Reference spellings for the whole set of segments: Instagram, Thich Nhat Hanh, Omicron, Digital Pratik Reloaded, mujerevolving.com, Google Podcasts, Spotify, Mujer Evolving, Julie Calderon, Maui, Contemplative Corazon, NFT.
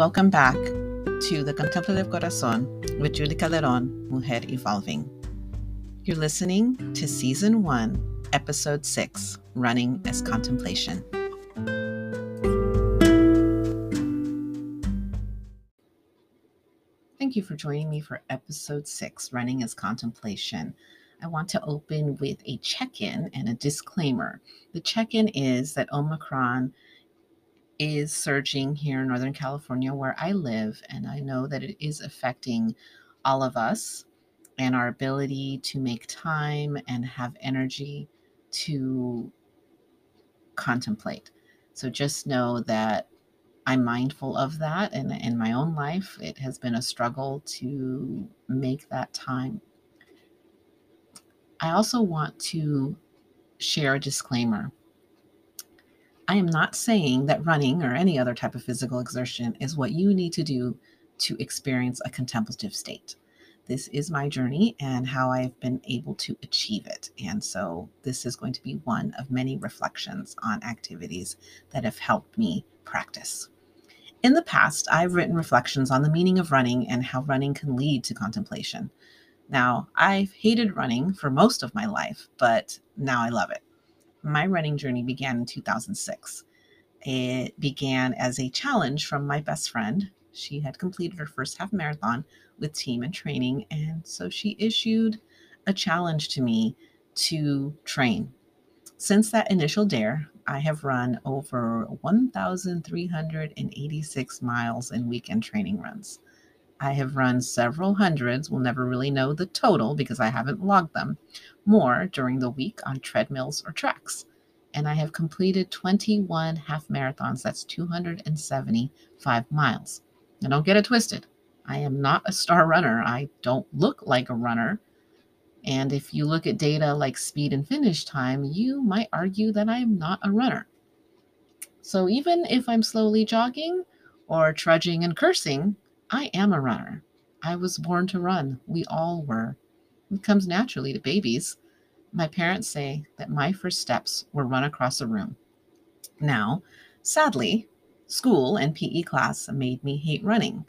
Welcome back to the Contemplative Corazon with Julie Calderon, Mujer Evolving. You're listening to Season 1, Episode 6, Running as Contemplation. Thank you for joining me for Episode 6, Running as Contemplation. I want to open with a check-in and a disclaimer. The check-in is that Omicron is surging here in Northern California where I live, and I know that it is affecting all of us and our ability to make time and have energy to contemplate. So just know that I'm mindful of that, and in my own life, it has been a struggle to make that time. I also want to share a disclaimer. I am not saying that running or any other type of physical exertion is what you need to do to experience a contemplative state. This is my journey and how I've been able to achieve it. And so this is going to be one of many reflections on activities that have helped me practice. In the past, I've written reflections on the meaning of running and how running can lead to contemplation. Now, I've hated running for most of my life, but now I love it. My running journey began in 2006. It began as a challenge from my best friend. She had completed her first half marathon with team and training, and so she issued a challenge to me to train. Since that initial dare, I have run over 1,386 miles in weekend training runs. I have run several hundreds, we'll never really know the total because I haven't logged them, more during the week on treadmills or tracks. And I have completed 21 half marathons, that's 275 miles. Now don't get it twisted. I am not a star runner. I don't look like a runner. And if you look at data like speed and finish time, you might argue that I am not a runner. So even if I'm slowly jogging or trudging and cursing, I am a runner. I was born to run. We all were. It comes naturally to babies. My parents say that my first steps were run across a room. Now, sadly, school and PE class made me hate running.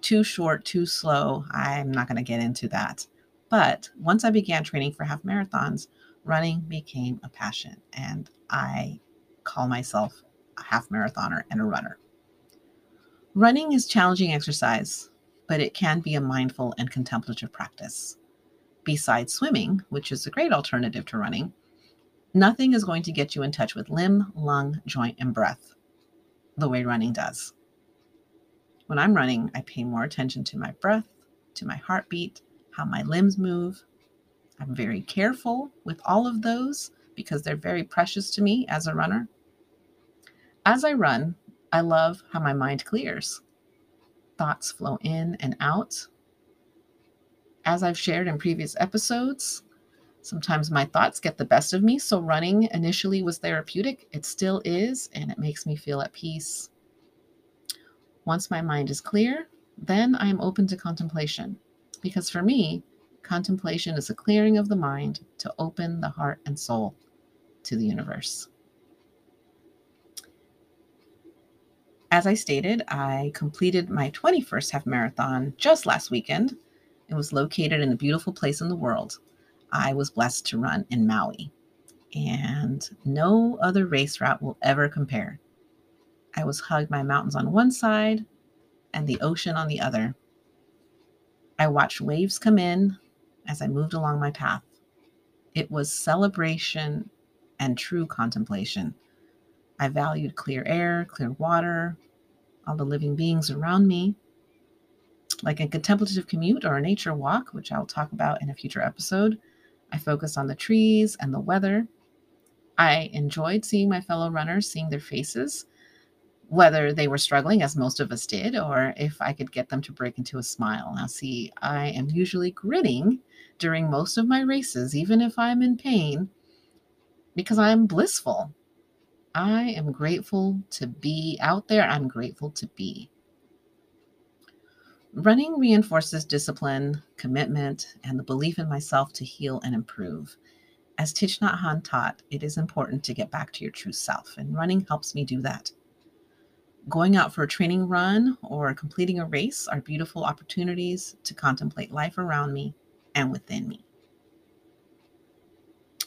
Too short, too slow. I'm not going to get into that. But once I began training for half marathons, running became a passion, and I call myself a half marathoner and a runner. Running is challenging exercise, but it can be a mindful and contemplative practice. Besides swimming, which is a great alternative to running, nothing is going to get you in touch with limb, lung, joint, and breath the way running does. When I'm running, I pay more attention to my breath, to my heartbeat, how my limbs move. I'm very careful with all of those because they're very precious to me as a runner. As I run, I love how my mind clears. Thoughts flow in and out. As I've shared in previous episodes, sometimes my thoughts get the best of me, so running initially was therapeutic. It still is, and it makes me feel at peace. Once my mind is clear, then I am open to contemplation, because for me, contemplation is a clearing of the mind to open the heart and soul to the universe. As I stated, I completed my 21st half marathon just last weekend. It was located in a beautiful place in the world. I was blessed to run in Maui, and no other race route will ever compare. I was hugged by mountains on one side and the ocean on the other. I watched waves come in as I moved along my path. It was celebration and true contemplation. I valued clear air, clear water, all the living beings around me. Like a contemplative commute or a nature walk, which I'll talk about in a future episode, I focused on the trees and the weather. I enjoyed seeing my fellow runners, seeing their faces, whether they were struggling, as most of us did, or if I could get them to break into a smile. Now, see, I am usually grinning during most of my races, even if I'm in pain, because I'm blissful. I am grateful to be out there. I'm grateful to be. Running reinforces discipline, commitment, and the belief in myself to heal and improve. As Thich Nhat Hanh taught, it is important to get back to your true self, and running helps me do that. Going out for a training run or completing a race are beautiful opportunities to contemplate life around me and within me.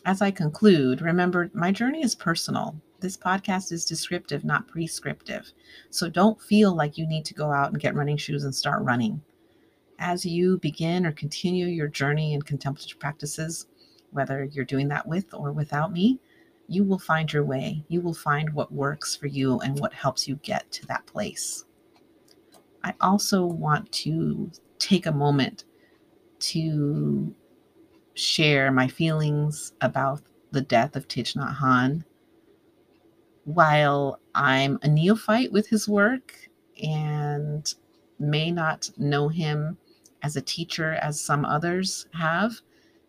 As I conclude, remember, my journey is personal. This podcast is descriptive, not prescriptive. So don't feel like you need to go out and get running shoes and start running. As you begin or continue your journey in contemplative practices, whether you're doing that with or without me, you will find your way. You will find what works for you and what helps you get to that place. I also want to take a moment to share my feelings about the death of Thich Nhat Hanh. While I'm a neophyte with his work and may not know him as a teacher as some others have,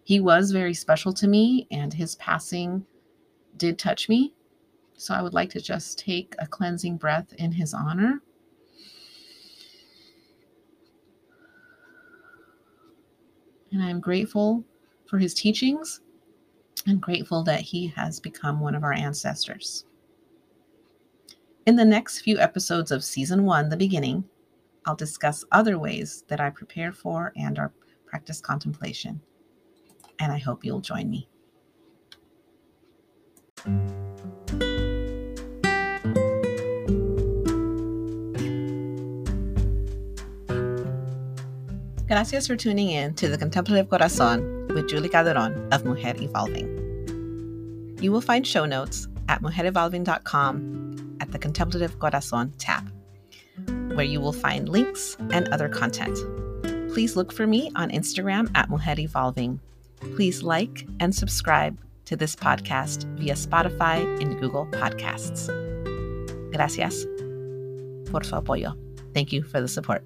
he was very special to me, and his passing did touch me. So I would like to just take a cleansing breath in his honor. And I'm grateful for his teachings and grateful that he has become one of our ancestors. In the next few episodes of Season 1, The Beginning, I'll discuss other ways that I prepare for and or practice contemplation. And I hope you'll join me. Gracias for tuning in to the Contemplative Corazon with Julie Calderon of Mujer Evolving. You will find show notes at mujerevolving.com at the Contemplative Corazon tab, where you will find links and other content. Please look for me on Instagram at Mujer Evolving. Please like and subscribe to this podcast via Spotify and Google Podcasts. Gracias por su apoyo. Thank you for the support.